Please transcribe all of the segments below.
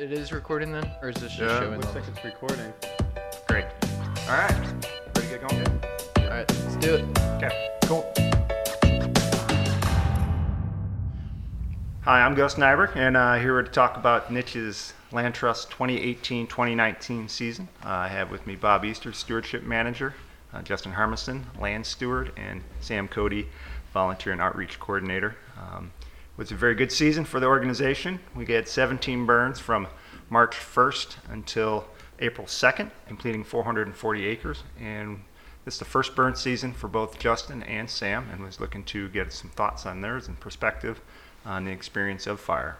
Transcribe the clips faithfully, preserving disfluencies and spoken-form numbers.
it is recording then? Or is this just yeah, showing? Looks like it's recording. Great. All right. Ready to get going? Yeah. All right, let's do it. Okay, cool. Hi, I'm Gus Nyberg, and uh, here we're to talk about NICHES Land Trust twenty eighteen twenty nineteen season. Uh, I have with me Bob Easter, Stewardship Manager, uh, Justin Harmison, Land Steward, and Sam Cody, Volunteer and Outreach Coordinator. Um, It was a very good season for the organization. We had seventeen burns from March first until April second, completing four hundred forty acres. And this is the first burn season for both Justin and Sam, and was looking to get some thoughts on theirs and perspective on the experience of fire.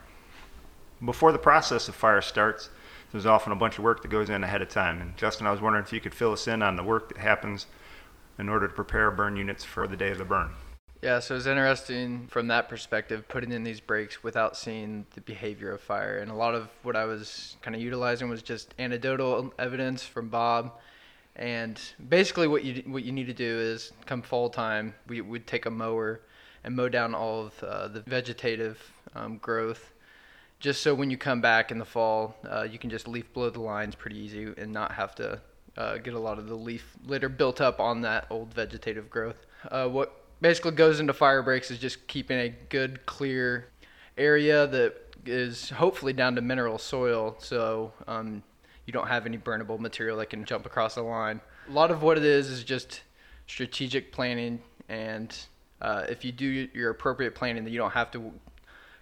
Before the process of fire starts, there's often a bunch of work that goes in ahead of time. And Justin, I was wondering if you could fill us in on the work that happens in order to prepare burn units for the day of the burn. Yeah, so it's interesting from that perspective, putting in these breaks without seeing the behavior of fire. And a lot of what I was kind of utilizing was just anecdotal evidence from Bob. And basically what you what you need to do is come fall time, we would take a mower and mow down all of uh, the vegetative um, growth, just so when you come back in the fall, uh, you can just leaf blow the lines pretty easy and not have to uh, get a lot of the leaf litter built up on that old vegetative growth. Uh, what basically goes into fire breaks is just keeping a good clear area that is hopefully down to mineral soil, so um, you don't have any burnable material that can jump across the line. A lot of what it is is just strategic planning, and uh, if you do your appropriate planning, then you don't have to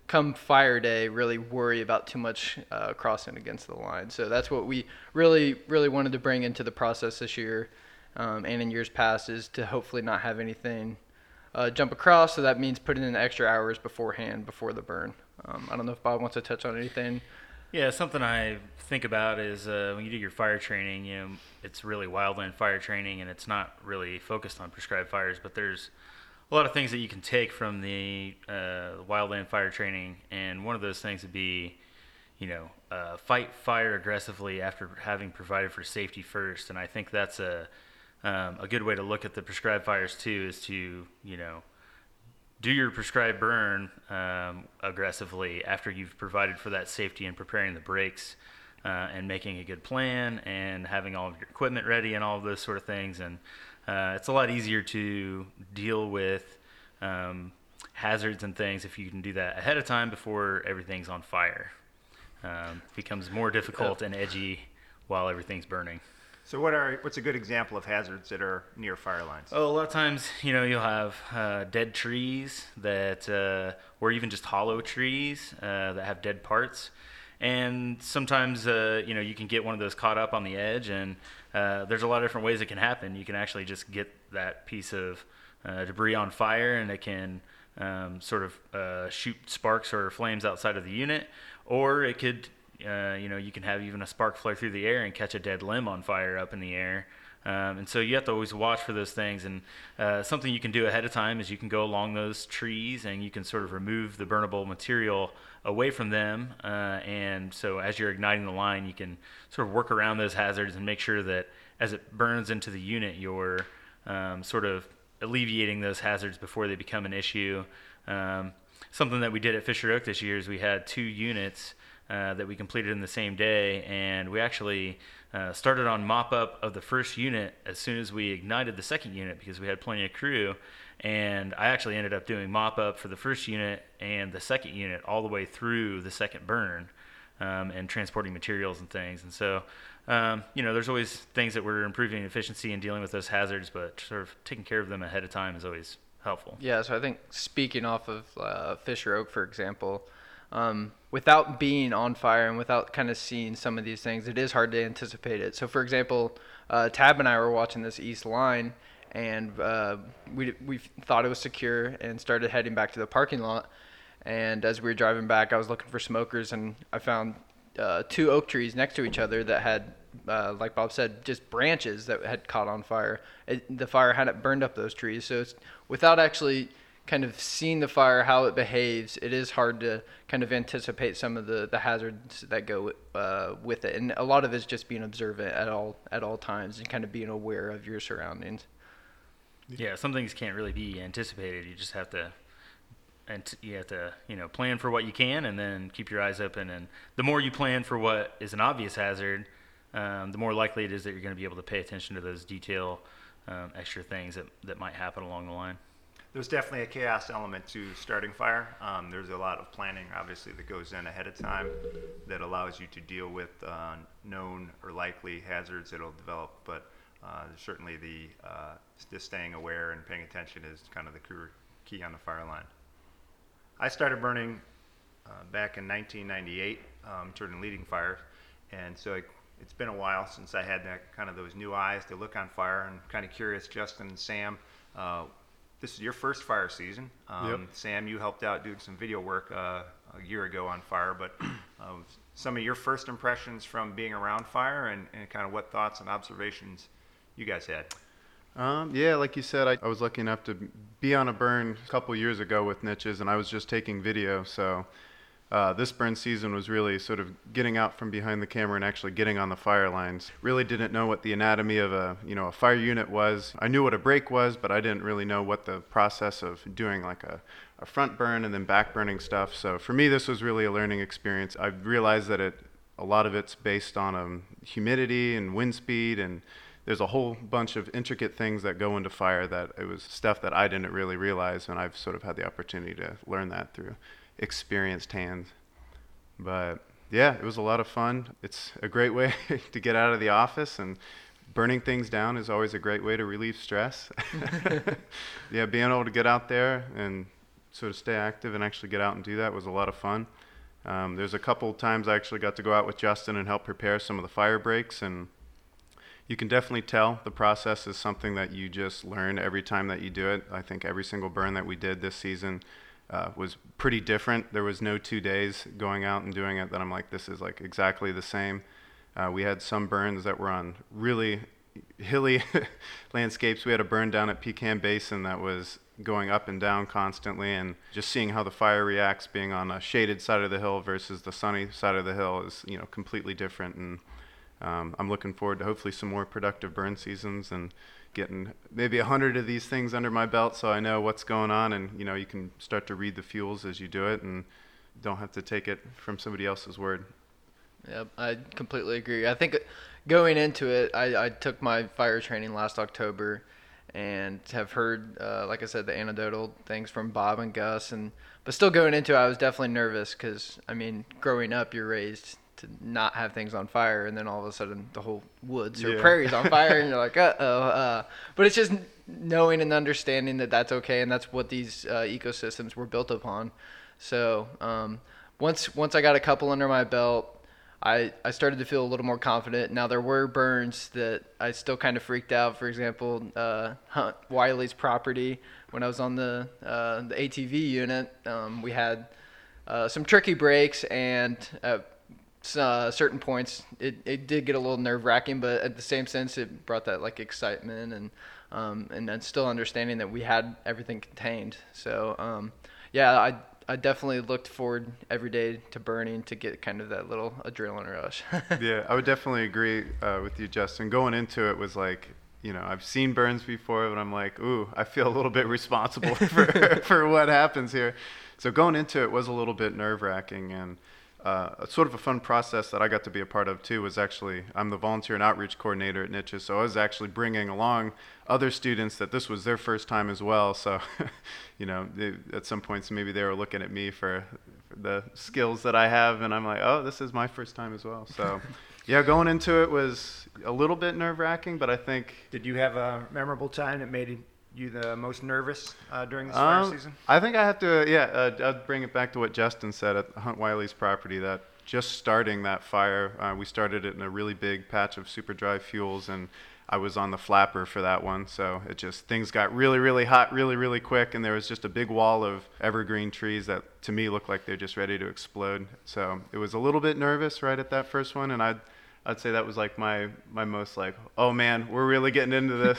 come fire day really worry about too much uh, crossing against the line. So that's what we really really wanted to bring into the process this year um, and in years past, is to hopefully not have anything Uh, jump across, so that means putting in extra hours beforehand, before the burn. Um, I don't know if Bob wants to touch on anything. Yeah, something I think about is uh, when you do your fire training, you know, it's really wildland fire training, and it's not really focused on prescribed fires, but there's a lot of things that you can take from the uh, wildland fire training, and one of those things would be, you know, uh, fight fire aggressively after having provided for safety first, and I think that's a Um, a good way to look at the prescribed fires too, is to, you know, do your prescribed burn um, aggressively after you've provided for that safety and preparing the breaks uh, and making a good plan and having all of your equipment ready and all of those sort of things. And uh, it's a lot easier to deal with um, hazards and things if you can do that ahead of time before everything's on fire. Um, it becomes more difficult and edgy while everything's burning. So what are what's a good example of hazards that are near fire lines? Oh, a lot of times, you know, you'll have uh, dead trees that, uh, or even just hollow trees uh, that have dead parts. And sometimes, uh, you know, you can get one of those caught up on the edge, and uh, there's a lot of different ways it can happen. You can actually just get that piece of uh, debris on fire, and it can um, sort of uh, shoot sparks or flames outside of the unit, or it could... Uh, you know, you can have even a spark fly through the air and catch a dead limb on fire up in the air. Um, and so you have to always watch for those things. And uh, something you can do ahead of time is you can go along those trees and you can sort of remove the burnable material away from them. Uh, and so as you're igniting the line, you can sort of work around those hazards and make sure that as it burns into the unit, you're um, sort of alleviating those hazards before they become an issue. Um, something that we did at Fisher Oak this year is we had two units Uh, that we completed in the same day, and we actually uh, started on mop-up of the first unit as soon as we ignited the second unit, because we had plenty of crew, and I actually ended up doing mop-up for the first unit and the second unit all the way through the second burn, um, and transporting materials and things. And so, um, you know, there's always things that we're improving efficiency and dealing with those hazards, but sort of taking care of them ahead of time is always helpful. Yeah, so I think speaking off of uh, Fisher Oak, for example, Um, without being on fire and without kind of seeing some of these things, it is hard to anticipate it. So, for example, uh, Tab and I were watching this east line, and uh, we we thought it was secure and started heading back to the parking lot. And as we were driving back, I was looking for smokers, and I found uh, two oak trees next to each other that had, uh, like Bob said, just branches that had caught on fire. It, the fire hadn't burned up those trees. So it's, without actually kind of seeing the fire, how it behaves, it is hard to kind of anticipate some of the, the hazards that go uh, with it. And a lot of it is just being observant at all at all times and kind of being aware of your surroundings. Yeah, some things can't really be anticipated. You just have to and t- you have to, you know, plan for what you can and then keep your eyes open. And the more you plan for what is an obvious hazard, um, the more likely it is that you're going to be able to pay attention to those detail, um, extra things that, that might happen along the line. There's definitely a chaos element to starting fire. Um, there's a lot of planning, obviously, that goes in ahead of time that allows you to deal with uh, known or likely hazards that will develop. But uh, certainly the uh, just staying aware and paying attention is kind of the key on the fire line. I started burning uh, back in nineteen ninety-eight um, during leading fires, and so it, it's been a while since I had that kind of those new eyes to look on fire. And kind of curious, Justin and Sam, uh, this is your first fire season. Um, yep. Sam, you helped out doing some video work uh, a year ago on fire, but uh, some of your first impressions from being around fire and, and kind of what thoughts and observations you guys had. Um, yeah, like you said, I, I was lucky enough to be on a burn a couple years ago with NICHES, and I was just taking video. So uh, this burn season was really sort of getting out from behind the camera and actually getting on the fire lines. Really didn't know what the anatomy of a, you know, a fire unit was. I knew what a break was, but I didn't really know what the process of doing like a, a front burn and then back burning stuff. So for me, this was really a learning experience. I realized that it a lot of it's based on um, humidity and wind speed, and there's a whole bunch of intricate things that go into fire that it was stuff that I didn't really realize, and I've sort of had the opportunity to learn that through experienced hands. But yeah, it was a lot of fun. It's a great way to get out of the office, and burning things down is always a great way to relieve stress. Yeah, being able to get out there and sort of stay active and actually get out and do that was a lot of fun. Um, there's a couple times I actually got to go out with Justin and help prepare some of the fire breaks, and you can definitely tell the process is something that you just learn every time that you do it. I think every single burn that we did this season uh, was pretty different. There was no two days going out and doing it that I'm like, this is like exactly the same. Uh, we had some burns that were on really hilly landscapes. We had a burn down at Pecan Basin that was going up and down constantly, and just seeing how the fire reacts being on a shaded side of the hill versus the sunny side of the hill is, you know, completely different. And Um, I'm looking forward to hopefully some more productive burn seasons and getting maybe a hundred of these things under my belt, so I know what's going on, and you know you can start to read the fuels as you do it and don't have to take it from somebody else's word. Yeah, I completely agree. I think going into it, I, I took my fire training last October and have heard, uh, like I said, the anecdotal things from Bob and Gus, and but still going into it, I was definitely nervous because, I mean, growing up, you're raised to not have things on fire, and then all of a sudden the whole woods or yeah. prairie's on fire, and you're like, uh-oh. Uh. But it's just knowing and understanding that that's okay, and that's what these uh, ecosystems were built upon. So um, once once I got a couple under my belt, I, I started to feel a little more confident. Now, there were burns that I still kind of freaked out. For example, uh, Hunt Wiley's property, when I was on the, uh, the A T V unit, um, we had uh, some tricky breaks, and uh, Uh, certain points it, it did get a little nerve-wracking, but at the same sense it brought that like excitement and um and then still understanding that we had everything contained. So um yeah I I definitely looked forward every day to burning to get kind of that little adrenaline rush. Yeah, I would definitely agree uh, with you, Justin. Going into it was like, you know, I've seen burns before, but I'm like, ooh, I feel a little bit responsible for for what happens here. So going into it was a little bit nerve-wracking, and Uh, sort of a fun process that I got to be a part of too was actually, I'm the volunteer and outreach coordinator at NICHES, so I was actually bringing along other students that this was their first time as well. So, you know, they, at some points maybe they were looking at me for, for the skills that I have, and I'm like, oh, this is my first time as well. So, yeah, going into it was a little bit nerve-wracking, but I think. Did you have a memorable time that made it? You the most nervous uh, during this fire um, season? I think I have to, uh, yeah, uh, I'd bring it back to what Justin said at Hunt Wiley's property, that just starting that fire, uh, we started it in a really big patch of super dry fuels, and I was on the flapper for that one, so it just, things got really, really hot, really, really quick, and there was just a big wall of evergreen trees that to me looked like they're just ready to explode. So it was a little bit nervous right at that first one, and I'd, I'd say that was like my, my most like, oh man, we're really getting into this.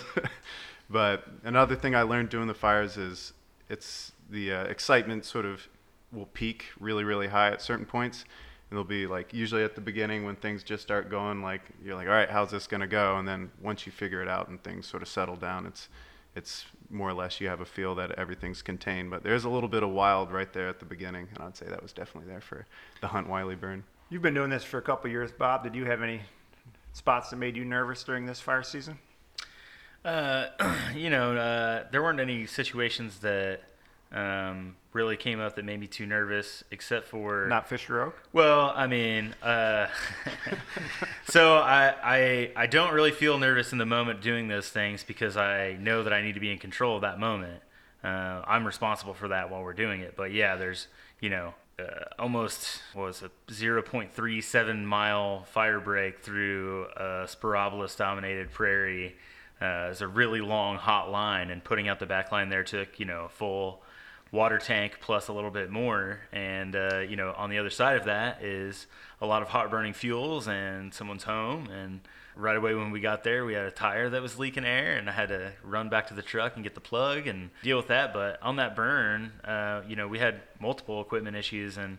But another thing I learned doing the fires is it's the uh, excitement sort of will peak really, really high at certain points. And it'll be like usually at the beginning when things just start going, like you're like, all right, how's this going to go? And then once you figure it out and things sort of settle down, it's it's more or less you have a feel that everything's contained. But there's a little bit of wild right there at the beginning, and I'd say that was definitely there for the Hunt-Wiley burn. You've been doing this for a couple of years, Bob. Did you have any spots that made you nervous during this fire season? Uh, you know, uh, there weren't any situations that um, really came up that made me too nervous, except for... Not Fisher Oak? Well, I mean, uh, so I, I I don't really feel nervous in the moment doing those things because I know that I need to be in control of that moment. Uh, I'm responsible for that while we're doing it. But, yeah, there's, you know... Uh, almost what was a zero point three seven mile fire break through a spirobolus dominated prairie. Uh, it was a really long hot line, and putting out the back line there took, you know, a full water tank plus a little bit more. And, uh, you know, on the other side of that is a lot of hot burning fuels and someone's home. And right away when we got there, we had a tire that was leaking air, and I had to run back to the truck and get the plug and deal with that. But on that burn, uh, you know, we had multiple equipment issues. And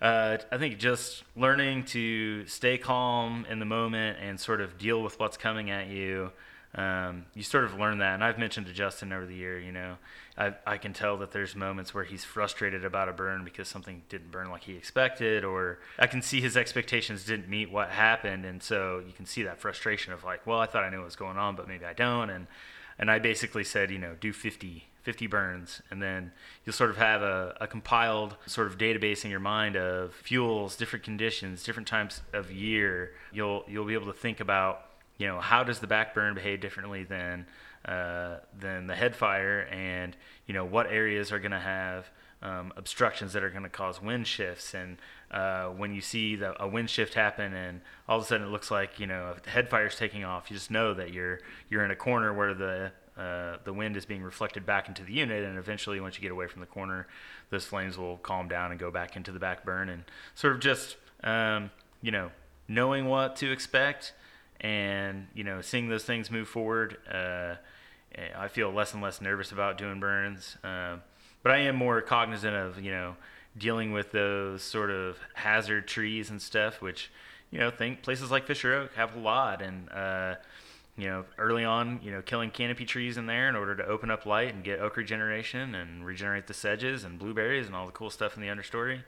uh, I think just learning to stay calm in the moment and sort of deal with what's coming at you, um, you sort of learn that. And I've mentioned to Justin over the year, you know, I, I can tell that there's moments where he's frustrated about a burn because something didn't burn like he expected, or I can see his expectations didn't meet what happened. And so you can see that frustration of like, well, I thought I knew what was going on, but maybe I don't. And, and I basically said, you know, do fifty, fifty burns. And then you'll sort of have a, a compiled sort of database in your mind of fuels, different conditions, different times of year. You'll, you'll be able to think about, you know, how does the back burn behave differently than uh, than the head fire, and, you know, what areas are going to have um, obstructions that are going to cause wind shifts. And uh, when you see the, a wind shift happen and all of a sudden it looks like, you know, if the head fire's taking off, you just know that you're you're in a corner where the uh, the wind is being reflected back into the unit, and eventually once you get away from the corner, those flames will calm down and go back into the back burn. And sort of just, um, you know, knowing what to expect, and, you know, seeing those things move forward, uh, I feel less and less nervous about doing burns. Um, but I am more cognizant of, you know, dealing with those sort of hazard trees and stuff, which, you know, think places like Fisher Oak have a lot. And, uh, you know, early on, you know, killing canopy trees in there in order to open up light and get oak regeneration and regenerate the sedges and blueberries and all the cool stuff in the understory.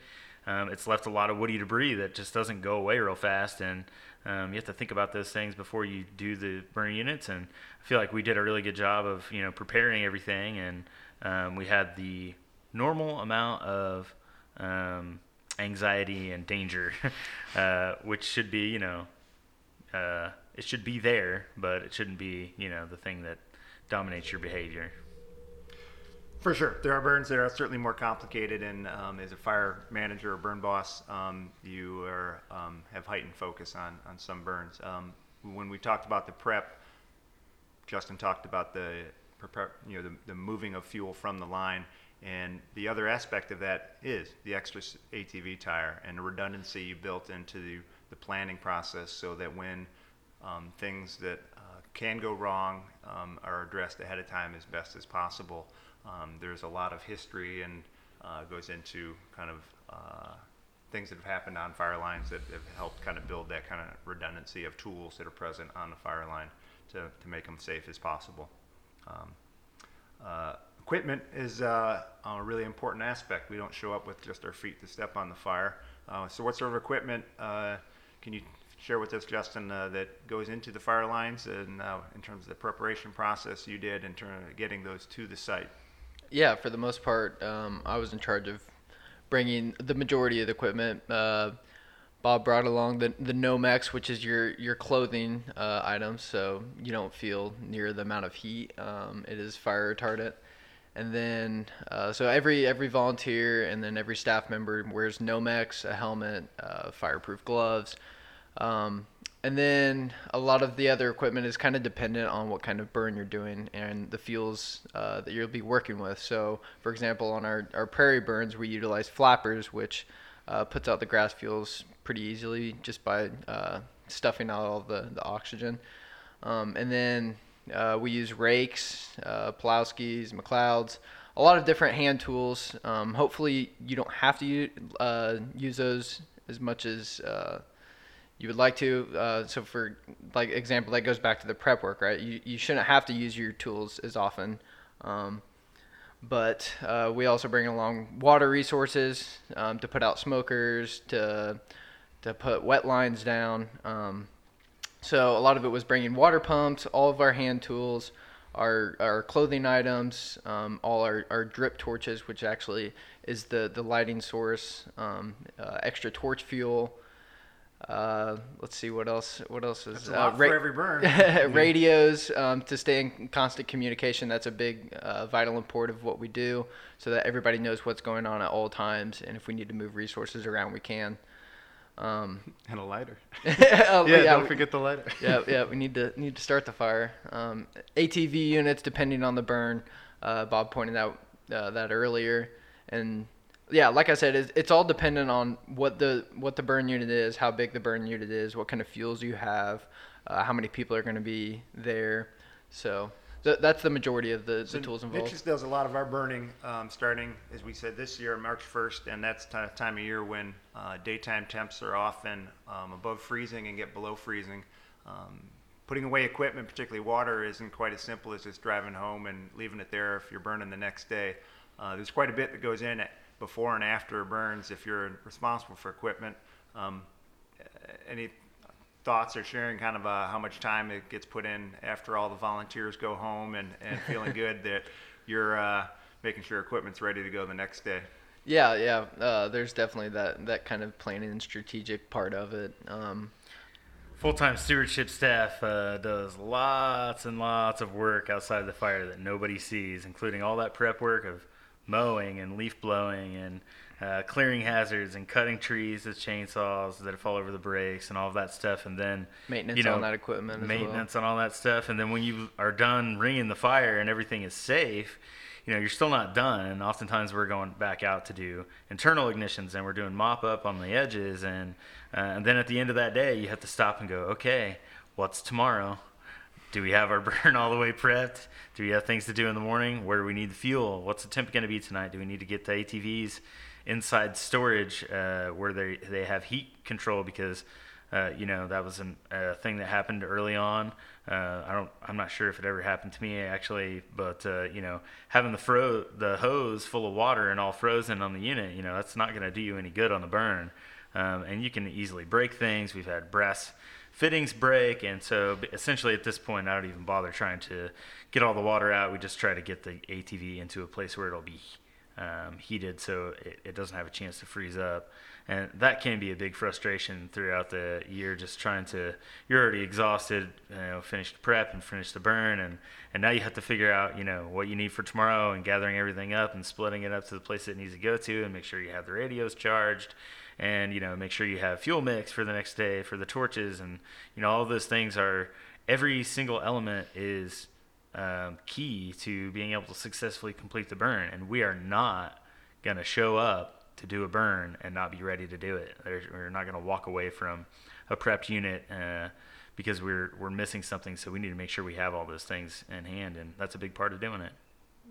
Um, it's left a lot of woody debris that just doesn't go away real fast, and um, you have to think about those things before you do the burn units. And I feel like we did a really good job of, you know, preparing everything, and um, we had the normal amount of um, anxiety and danger, uh, which should be, you know, uh, it should be there, but it shouldn't be, you know, the thing that dominates your behavior. For sure. There are burns that are certainly more complicated, and um, as a fire manager or burn boss, um, you are, um, have heightened focus on, on some burns. Um, when we talked about the prep, Justin talked about the you know the, the moving of fuel from the line, and the other aspect of that is the extra A T V tire and the redundancy you built into the, the planning process so that when um, things that uh, can go wrong um, are addressed ahead of time as best as possible. Um, there's a lot of history and uh, goes into kind of uh, things that have happened on fire lines that have helped kind of build that kind of redundancy of tools that are present on the fire line to, to make them safe as possible. Um, uh, equipment is uh, a really important aspect. We don't show up with just our feet to step on the fire. Uh, so what sort of equipment uh, can you share with us, Justin, uh, that goes into the fire lines and uh, in terms of the preparation process you did in terms of getting those to the site? Yeah, for the most part, um, I was in charge of bringing the majority of the equipment. Uh, Bob brought along the the Nomex, which is your, your clothing uh, items, so you don't feel near the amount of heat. Um, it is fire retardant. And then, uh, so every every volunteer and then every staff member wears Nomex, a helmet, uh, fireproof gloves. Um, and then a lot of the other equipment is kind of dependent on what kind of burn you're doing and the fuels uh, that you'll be working with. So, for example, on our, our prairie burns, we utilize flappers, which uh, puts out the grass fuels pretty easily just by uh, stuffing out all the, the oxygen. Um, and then uh, we use rakes, uh, Pulowskis, McLeods, a lot of different hand tools. Um, hopefully, you don't have to u- uh, use those as much as... Uh, you would like to, uh, so for like example, that goes back to the prep work, right? You you shouldn't have to use your tools as often. Um, but uh, we also bring along water resources um, to put out smokers, to to put wet lines down. Um, so a lot of it was bringing water pumps, all of our hand tools, our our clothing items, um, all our, our drip torches, which actually is the, the lighting source, um, uh, extra torch fuel. Uh, let's see what else. What else is that's a lot uh, ra- for every burn? Radios um, to stay in constant communication. That's a big, uh, vital import of what we do, so that everybody knows what's going on at all times. And if we need to move resources around, we can. Um, and a lighter. uh, yeah, yeah, don't we, forget the lighter. yeah, yeah. We need to need to start the fire. Um, A T V units, depending on the burn. Uh, Bob pointed out uh, that earlier, and. Yeah, like I said, it's, it's all dependent on what the what the burn unit is, how big the burn unit is, what kind of fuels you have, uh, how many people are going to be there. So th- that's the majority of the, so the tools involved. NICHES does a lot of our burning um, starting, as we said, this year, March first, and that's the time of year when uh, daytime temps are often um, above freezing and get below freezing. Um, putting away equipment, particularly water, isn't quite as simple as just driving home and leaving it there if you're burning the next day. Uh, there's quite a bit that goes in it. Before and after burns, if you're responsible for equipment. Um, any thoughts or sharing kind of uh, how much time it gets put in after all the volunteers go home and, and feeling good that you're uh, making sure equipment's ready to go the next day? Yeah, yeah, uh, there's definitely that, that kind of planning and strategic part of it. Um, Full-time stewardship staff uh, does lots and lots of work outside of the fire that nobody sees, including all that prep work of mowing and leaf blowing and uh, clearing hazards and cutting trees with chainsaws that fall over the brakes and all of that stuff, and then maintenance you know, on that equipment, maintenance as well. on all that stuff, and then when you are done ringing the fire and everything is safe, you know you're still not done. And oftentimes we're going back out to do internal ignitions and we're doing mop up on the edges, and uh, and then at the end of that day you have to stop and go, okay, what's tomorrow? Do we have our burn all the way prepped? Do we have things to do in the morning? Where do we need the fuel? What's the temp going to be tonight? Do we need to get the A T Vs inside storage uh, where they, they have heat control? Because, uh, you know, that was a uh, thing that happened early on. Uh, I don't, I'm not sure if it ever happened to me, actually. But, uh, you know, having the, fro- the hose full of water and all frozen on the unit, you know, that's not going to do you any good on the burn. Um, and you can easily break things. We've had brass fittings break, and so essentially at this point I don't even bother trying to get all the water out. We just try to get the A T V into a place where it'll be um, heated so it, it doesn't have a chance to freeze up. And that can be a big frustration throughout the year, just trying to, you're already exhausted, you know, finish the prep and finish the burn, and and now you have to figure out, you know, what you need for tomorrow and gathering everything up and splitting it up to the place it needs to go to, and make sure you have the radios charged. And, you know, make sure you have fuel mix for the next day for the torches. And, you know, all those things are, every single element is um, key to being able to successfully complete the burn. And we are not going to show up to do a burn and not be ready to do it. We're not going to walk away from a prepped unit uh, because we're we're missing something. So we need to make sure we have all those things in hand. And that's a big part of doing it.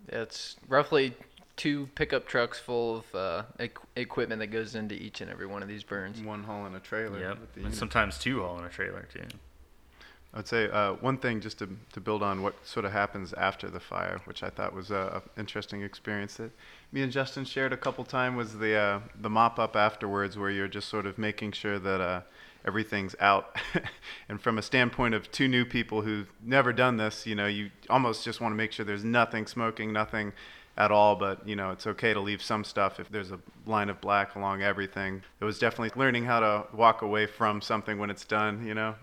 It's roughly two pickup trucks full of uh, equ- equipment that goes into each and every one of these burns. One haul and a trailer. Yep, and unit. Sometimes two haul and a trailer too. I'd say uh, one thing just to to build on what sort of happens after the fire, which I thought was a, a interesting experience that me and Justin shared a couple times, was the uh, the mop up afterwards, where you're just sort of making sure that uh, everything's out. And from a standpoint of two new people who've never done this, you know, you almost just want to make sure there's nothing smoking, nothing at all, but you know, it's okay to leave some stuff if there's a line of black along everything. It was definitely learning how to walk away from something when it's done, you know.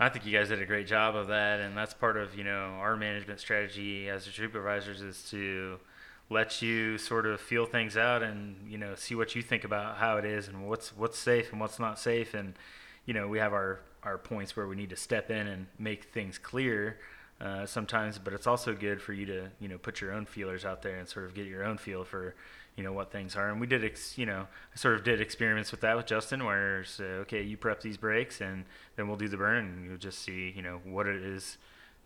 I think you guys did a great job of that, and that's part of, you know, our management strategy as supervisors is to let you sort of feel things out and, you know, see what you think about how it is and what's what's safe and what's not safe. And, you know, we have our, our points where we need to step in and make things clear. Uh, sometimes, but it's also good for you to, you know, put your own feelers out there and sort of get your own feel for, you know, what things are. And we did, ex- you know, I sort of did experiments with that with Justin, where so, okay, you prep these breaks and then we'll do the burn, and you'll just see, you know, what it is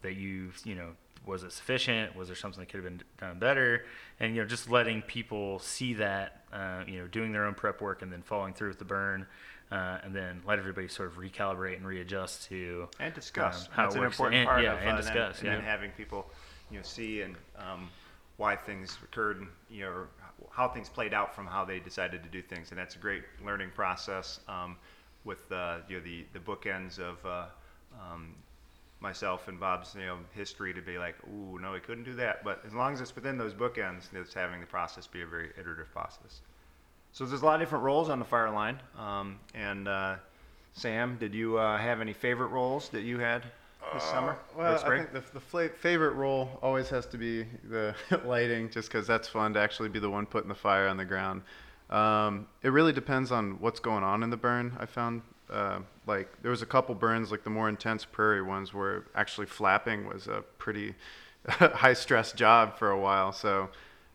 that you, you know, was it sufficient? Was there something that could have been done better? And, you know, just letting people see that, uh, you know, doing their own prep work and then following through with the burn. uh, and then let everybody sort of recalibrate and readjust to and discuss. Um, how That's it an works. important and, part yeah, of and uh, discuss, and, yeah. and having people, you know, see and um, why things occurred, you know, how things played out from how they decided to do things, and that's a great learning process. Um, with uh, you know, the the bookends of uh, um, myself and Bob's, you know, history to be like, ooh, no, we couldn't do that. But as long as it's within those bookends, it's having the process be a very iterative process. So there's a lot of different roles on the fire line. Um, and uh, Sam, did you uh, have any favorite roles that you had this uh, summer? Well, I think the, the fl- favorite role always has to be the lighting, just because that's fun to actually be the one putting the fire on the ground. Um, it really depends on what's going on in the burn. I found uh, like there was a couple burns, like the more intense prairie ones, where actually flapping was a pretty high stress job for a while. So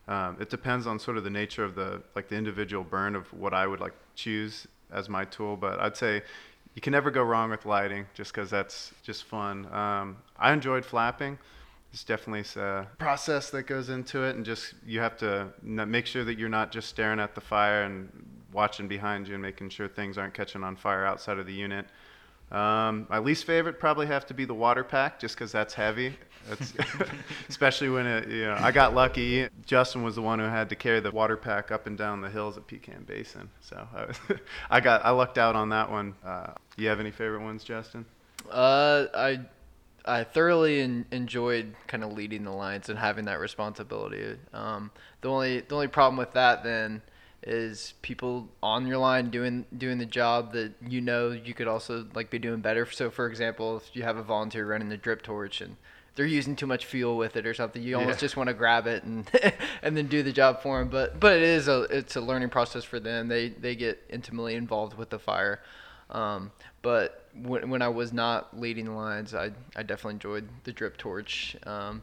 um, it depends on sort of the nature of the like the individual burn of what I would like choose as my tool. But I'd say you can never go wrong with lighting, just because that's just fun. Um, I enjoyed flapping. It's definitely a process that goes into it, and just you have to make sure that you're not just staring at the fire and watching behind you and making sure things aren't catching on fire outside of the unit. Um, my least favorite probably have to be the water pack, just because that's heavy. That's especially when it, you know, I got lucky. Justin was the one who had to carry the water pack up and down the hills at Pecan Basin, so I, was, I got I lucked out on that one. Uh, do you have any favorite ones, Justin? Uh, I. I thoroughly en- enjoyed kind of leading the lines and having that responsibility. Um, the only the only problem with that then is people on your line doing doing the job that you know you could also like be doing better. So for example, if you have a volunteer running the drip torch and they're using too much fuel with it or something, you almost yeah. just want to grab it and and then do the job for them. But but it is a it's a learning process for them. They they get intimately involved with the fire. Um, but when, when I was not leading the lines, I, I definitely enjoyed the drip torch. Um,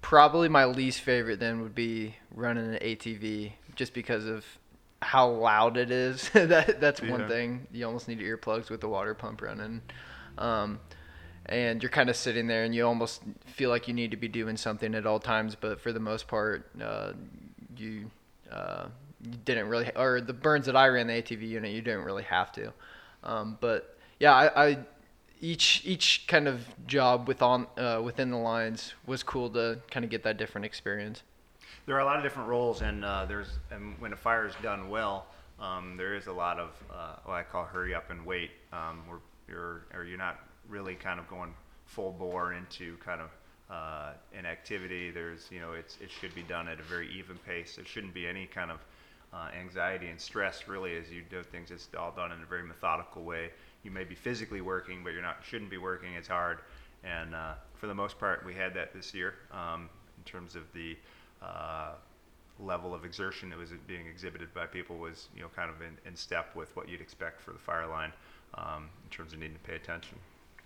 probably my least favorite then would be running an A T V, just because of how loud it is. that That's yeah. one thing. You almost need earplugs with the water pump running. Um, and you're kind of sitting there and you almost feel like you need to be doing something at all times. But for the most part, uh, you, uh, you didn't really, or the burns that I ran the A T V unit, you didn't really have to. Um, but yeah, I, I, each, each kind of job with on, uh, within the lines was cool to kind of get that different experience. There are a lot of different roles, and, uh, there's, and when a fire is done well, um, there is a lot of, uh, what I call hurry up and wait, um, where you're, or you're not really kind of going full bore into kind of, uh, an activity. There's, you know, it's, it should be done at a very even pace. There shouldn't be any kind of Uh, anxiety and stress, really, as you do things. It's all done in a very methodical way. You may be physically working, but you're not shouldn't be working as hard. And uh, for the most part, we had that this year um, in terms of the uh, level of exertion that was being exhibited by people was, you know, kind of in, in step with what you'd expect for the fire line um, in terms of needing to pay attention.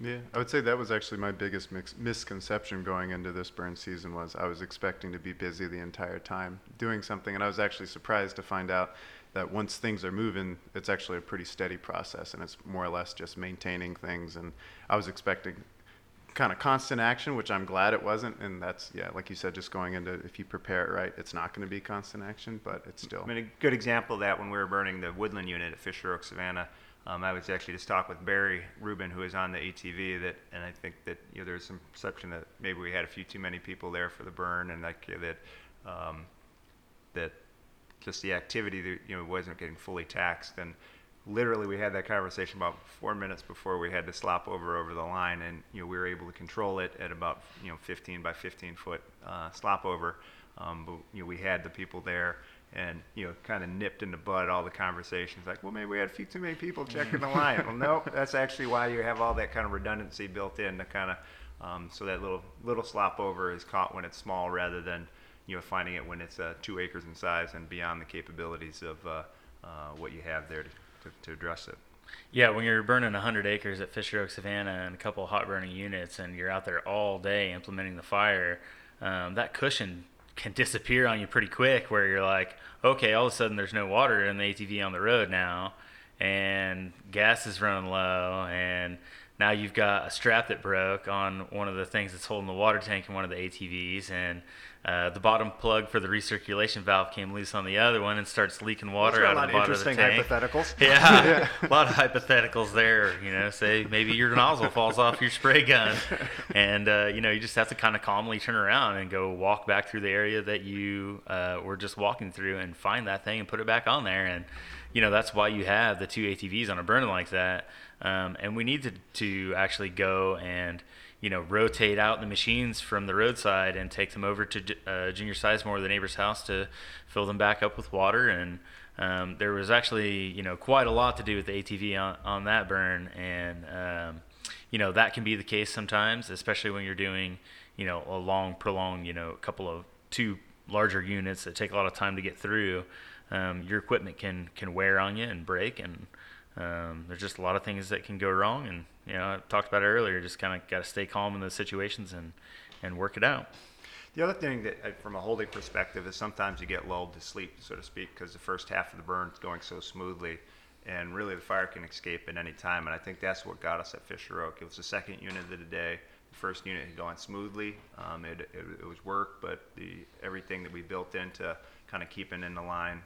Yeah, I would say that was actually my biggest mix, misconception going into this burn season was I was expecting to be busy the entire time doing something, and I was actually surprised to find out that once things are moving, it's actually a pretty steady process, and it's more or less just maintaining things, and I was expecting kind of constant action, which I'm glad it wasn't, and that's, yeah, like you said, just going into, if you prepare it right, it's not going to be constant action, but it's still. I mean, a good example of that when we were burning the woodland unit at Fisher Oak Savannah, Um, I was actually just talking with Barry Rubin, who is on the A T V, that, and I think that, you know, there's some perception that maybe we had a few too many people there for the burn, and like that, um, that just the activity that, you know, wasn't getting fully taxed. And literally, we had that conversation about four minutes before we had to slop over over the line, and you know, we were able to control it at about, you know, fifteen by fifteen foot uh, slop over, um, but you know, we had the people there. And, you know, kind of nipped in the bud all the conversations like, well, maybe we had a few too many people checking the line. Well, no, that's actually why you have all that kind of redundancy built in to kind of, um, so that little little slop over is caught when it's small rather than, you know, finding it when it's uh, two acres in size and beyond the capabilities of uh, uh, what you have there to, to, to address it. Yeah, when you're burning one hundred acres at Fisher Oak Savannah and a couple of hot burning units and you're out there all day implementing the fire, um, that cushion can disappear on you pretty quick, where you're like, okay, all of a sudden there's no water in the A T V on the road now, and gas is running low, and now you've got a strap that broke on one of the things that's holding the water tank in one of the A T Vs, and uh, the bottom plug for the recirculation valve came loose on the other one and starts leaking water out of the bottom of the tank. Hypotheticals. Yeah, yeah, a lot of hypotheticals there. You know, say maybe your nozzle falls off your spray gun, and uh, you know, you just have to kind of calmly turn around and go walk back through the area that you uh, were just walking through and find that thing and put it back on there. And you know, that's why you have the two A T Vs on a burner like that. Um, and we need to, to actually go and, you know, rotate out the machines from the roadside and take them over to uh, Junior Sizemore, the neighbor's house, to fill them back up with water. And um, there was actually, you know, quite a lot to do with the A T V on, on that burn. And, um, you know, that can be the case sometimes, especially when you're doing, you know, a long, prolonged, you know, a couple of two larger units that take a lot of time to get through. Um, your equipment can, can wear on you and break, and um, there's just a lot of things that can go wrong. And, you know, I talked about it earlier, just kind of got to stay calm in those situations and, and work it out. The other thing that from a holding perspective is sometimes you get lulled to sleep, so to speak, because the first half of the burn is going so smoothly, and really the fire can escape at any time. And I think that's what got us at Fisher Oak. It was the second unit of the day. The first unit had gone smoothly. Um, it, it, it was work, but the everything that we built into kind of keeping in the line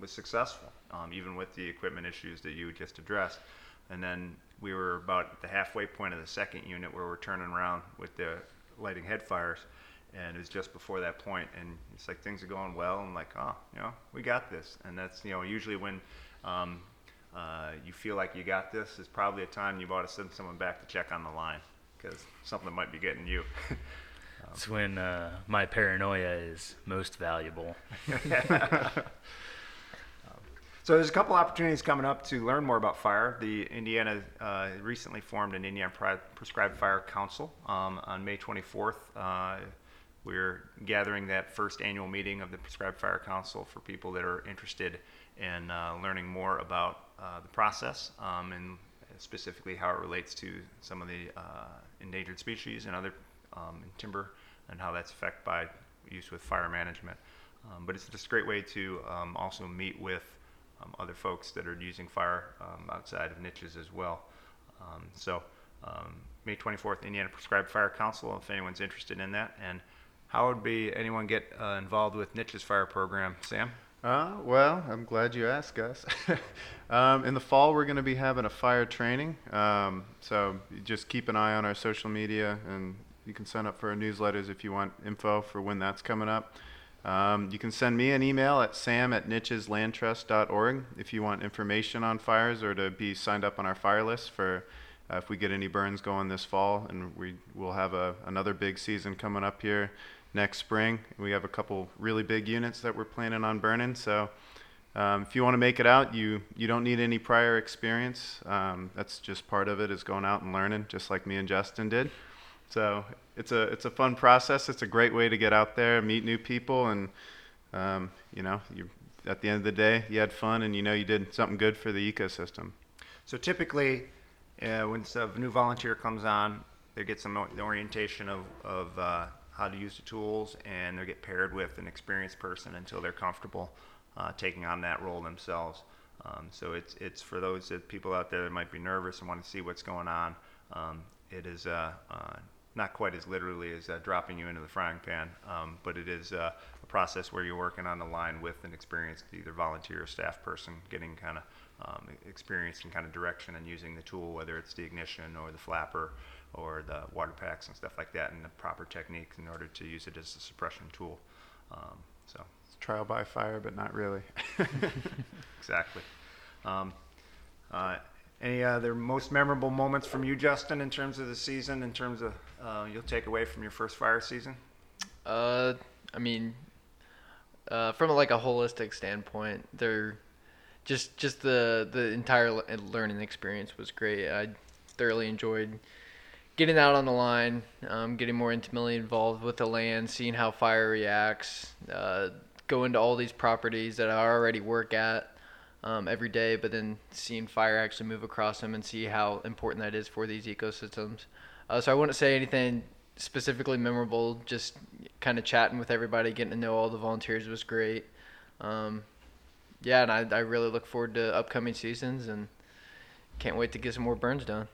was successful, um, even with the equipment issues that you just addressed. And then we were about at the halfway point of the second unit where we're turning around with the lighting headfires, and it was just before that point, and it's like things are going well, and like, oh, you know, we got this. And that's, you know, usually when um, uh, you feel like you got this is probably a time you ought to send someone back to check on the line, because something might be getting you. um, it's when uh, my paranoia is most valuable. So there's a couple opportunities coming up to learn more about fire. The Indiana uh, recently formed an Indiana Prescribed Fire Council um, on May twenty-fourth. Uh, we're gathering that first annual meeting of the Prescribed Fire Council for people that are interested in uh, learning more about uh, the process um, and specifically how it relates to some of the uh, endangered species and other um, and timber, and how that's affected by use with fire management. Um, but it's just a great way to um, also meet with Um, other folks that are using fire um, outside of niches as well. Um, so um, May twenty-fourth, Indiana Prescribed Fire Council, if anyone's interested in that. And how would be anyone get uh, involved with NICHES Fire Program, Sam? Uh, well, I'm glad you asked, Gus. um, in the fall, we're going to be having a fire training. Um, so just keep an eye on our social media, and you can sign up for our newsletters if you want info for when that's coming up. Um, you can send me an email at sam at niches land trust dot org if you want information on fires or to be signed up on our fire list for uh, if we get any burns going this fall. And we will have a, another big season coming up here next spring. We have a couple really big units that we're planning on burning. So um, if you want to make it out, you, you don't need any prior experience. Um, that's just part of it, is going out and learning, just like me and Justin did. So it's a it's a fun process. It's a great way to get out there, meet new people, and um, you know, you at the end of the day, you had fun, and you know you did something good for the ecosystem. So typically, uh, when a new volunteer comes on, they get some orientation of of uh, how to use the tools, and they get paired with an experienced person until they're comfortable uh, taking on that role themselves. Um, so it's it's for those that people out there that might be nervous and want to see what's going on. Um, it is a uh, uh, not quite as literally as uh, dropping you into the frying pan, um, but it is uh, a process where you're working on the line with an experienced either volunteer or staff person, getting kind of um, experience and kind of direction and using the tool, whether it's the ignition or the flapper or the water packs and stuff like that, and the proper techniques in order to use it as a suppression tool. Um, so it's trial by fire, but not really. Exactly. Um, uh, Any other most memorable moments from you, Justin, in terms of the season, in terms of uh, you'll take away from your first fire season? Uh, I mean, uh, from like a holistic standpoint, they're just just the the entire learning experience was great. I thoroughly enjoyed getting out on the line, um, getting more intimately involved with the land, seeing how fire reacts, uh, going to all these properties that I already work at Um, every day, but then seeing fire actually move across them and see how important that is for these ecosystems. Uh, so I wouldn't say anything specifically memorable, just kind of chatting with everybody, getting to know all the volunteers was great. Um, yeah, and I, I really look forward to upcoming seasons and can't wait to get some more burns done.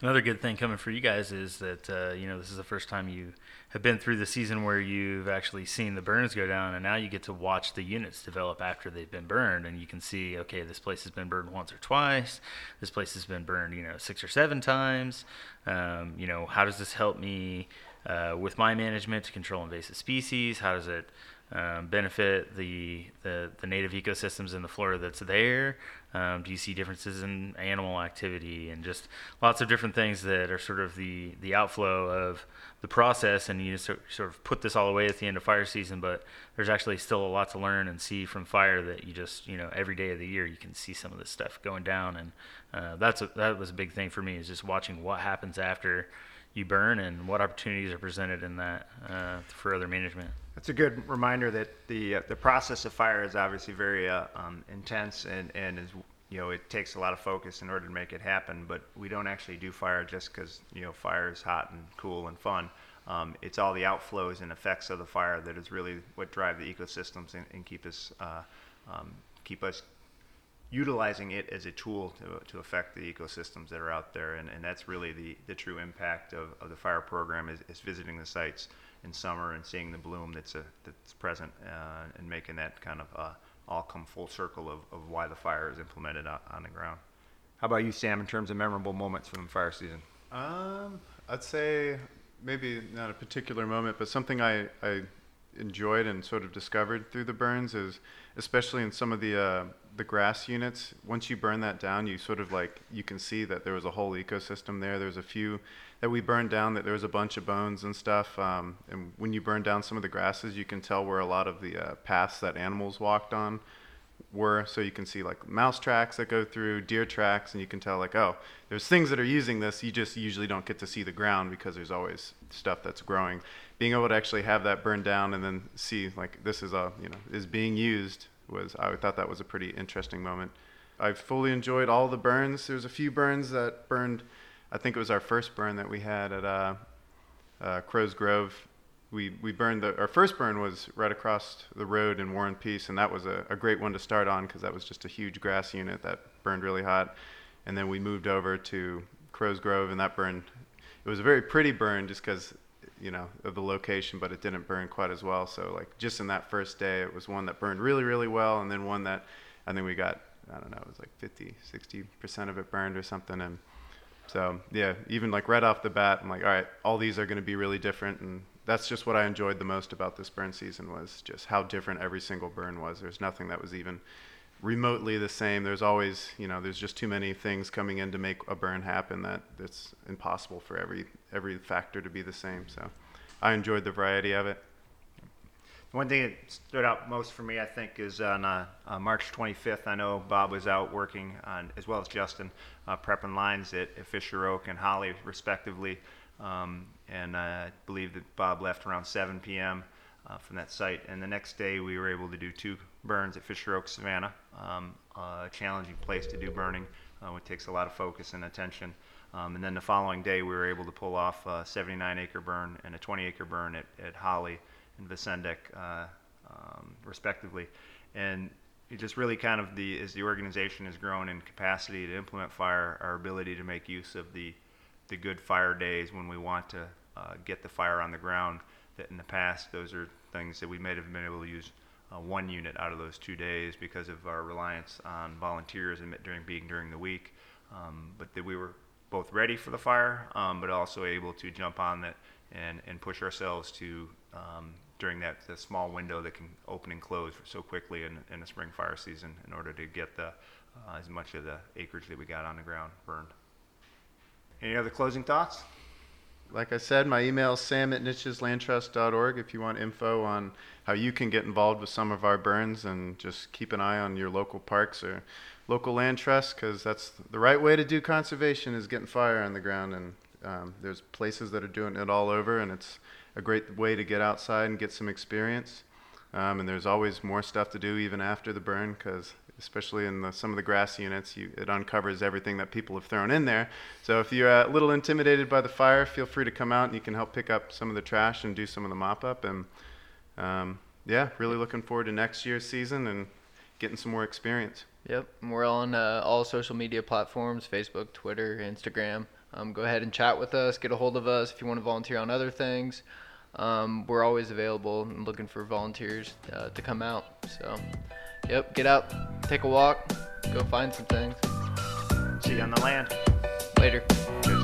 Another good thing coming for you guys is that, uh, you know, this is the first time you have been through the season where you've actually seen the burns go down, and now you get to watch the units develop after they've been burned, and you can see, okay, this place has been burned once or twice. This place has been burned, you know, six or seven times. Um, you know, how does this help me uh, with my management to control invasive species? How does it um, benefit the, the, the native ecosystems in the flora that's there? Um, do you see differences in animal activity and just lots of different things that are sort of the, the outflow of the process, and you just sort of put this all away at the end of fire season, but there's actually still a lot to learn and see from fire that you just, you know, every day of the year you can see some of this stuff going down, and uh, that's a, that was a big thing for me, is just watching what happens after you burn and what opportunities are presented in that uh, for other management. That's a good reminder that the uh, the process of fire is obviously very uh, um, intense and, and is, you know, it takes a lot of focus in order to make it happen, but we don't actually do fire just because, you know, fire is hot and cool and fun. Um, it's all the outflows and effects of the fire that is really what drive the ecosystems and, and keep us uh, um, keep us utilizing it as a tool to to affect the ecosystems that are out there, and, and that's really the, the true impact of, of the fire program is, is visiting the sites in summer and seeing the bloom that's a, that's present uh, and making that kind of uh, all come full circle of, of why the fire is implemented on, on the ground. How about you, Sam, in terms of memorable moments from the fire season? Um, I'd say maybe not a particular moment, but something I, I enjoyed and sort of discovered through the burns is, especially in some of the uh, the grass units, once you burn that down, you sort of like, you can see that there was a whole ecosystem there. There's a few that we burned down that there was a bunch of bones and stuff. Um, and when you burn down some of the grasses, you can tell where a lot of the uh, paths that animals walked on were. So you can see like mouse tracks that go through, deer tracks, and you can tell like, oh, there's things that are using this. You just usually don't get to see the ground because there's always stuff that's growing. Being able to actually have that burned down and then see like this is a, you know, is being used, was, I thought that was a pretty interesting moment. I fully enjoyed all the burns. There was a few burns that burned, I think it was our first burn that we had at uh, uh, Crow's Grove. We we burned, the our first burn was right across the road in War and Peace, and that was a, a great one to start on because that was just a huge grass unit that burned really hot. And then we moved over to Crow's Grove, and that burned, it was a very pretty burn just because, you know, of the location, but it didn't burn quite as well. So like just in that first day, it was one that burned really, really well. And then one that I think we got, I don't know, it was like fifty, sixty percent of it burned or something. And so, yeah, even like right off the bat, I'm like, all right, all these are going to be really different. And that's just what I enjoyed the most about this burn season was just how different every single burn was. There's nothing that was even remotely the same. There's always, you know, there's just too many things coming in to make a burn happen that it's impossible for every every factor to be the same. So I enjoyed the variety of it. One thing that stood out most for me, I think, is on uh, uh, March twenty-fifth, I know Bob was out working on, as well as Justin, uh, prepping lines at, at Fisher Oak and Holly, respectively. Um, and uh, I believe that Bob left around seven p.m. Uh, from that site. And the next day, we were able to do two burns at Fisher Oak Savannah, um, a challenging place to do burning. Uh, it takes a lot of focus and attention. Um, and then the following day, we were able to pull off a seventy-nine acre burn and a twenty acre burn at, at Holly and Vicendec, uh, um, respectively. And it just really kind of, the as the organization has grown in capacity to implement fire, our ability to make use of the, the good fire days when we want to uh, get the fire on the ground, that in the past, those are things that we may have been able to use uh, one unit out of those two days because of our reliance on volunteers and during being during the week. Um, but that we were both ready for the fire, um, but also able to jump on that and, and push ourselves to um, during that the small window that can open and close so quickly in, in the spring fire season in order to get the uh, as much of the acreage that we got on the ground burned. Any other closing thoughts? Like I said, my email is sam at niches land trust dot org if you want info on how you can get involved with some of our burns, and just keep an eye on your local parks or local land trusts, because that's the right way to do conservation, is getting fire on the ground. And um, there's places that are doing it all over, and it's a great way to get outside and get some experience. Um, and there's always more stuff to do even after the burn, because especially in the, some of the grass units, you, it uncovers everything that people have thrown in there. So if you're a little intimidated by the fire, feel free to come out and you can help pick up some of the trash and do some of the mop up. And um, yeah, really looking forward to next year's season and getting some more experience. Yep. We're on uh, all social media platforms, Facebook, Twitter, Instagram. Um, go ahead and chat with us, get a hold of us if you want to volunteer on other things. Um, we're always available and looking for volunteers uh, to come out. So, yep, get out, take a walk, go find some things. See you on the land. Later.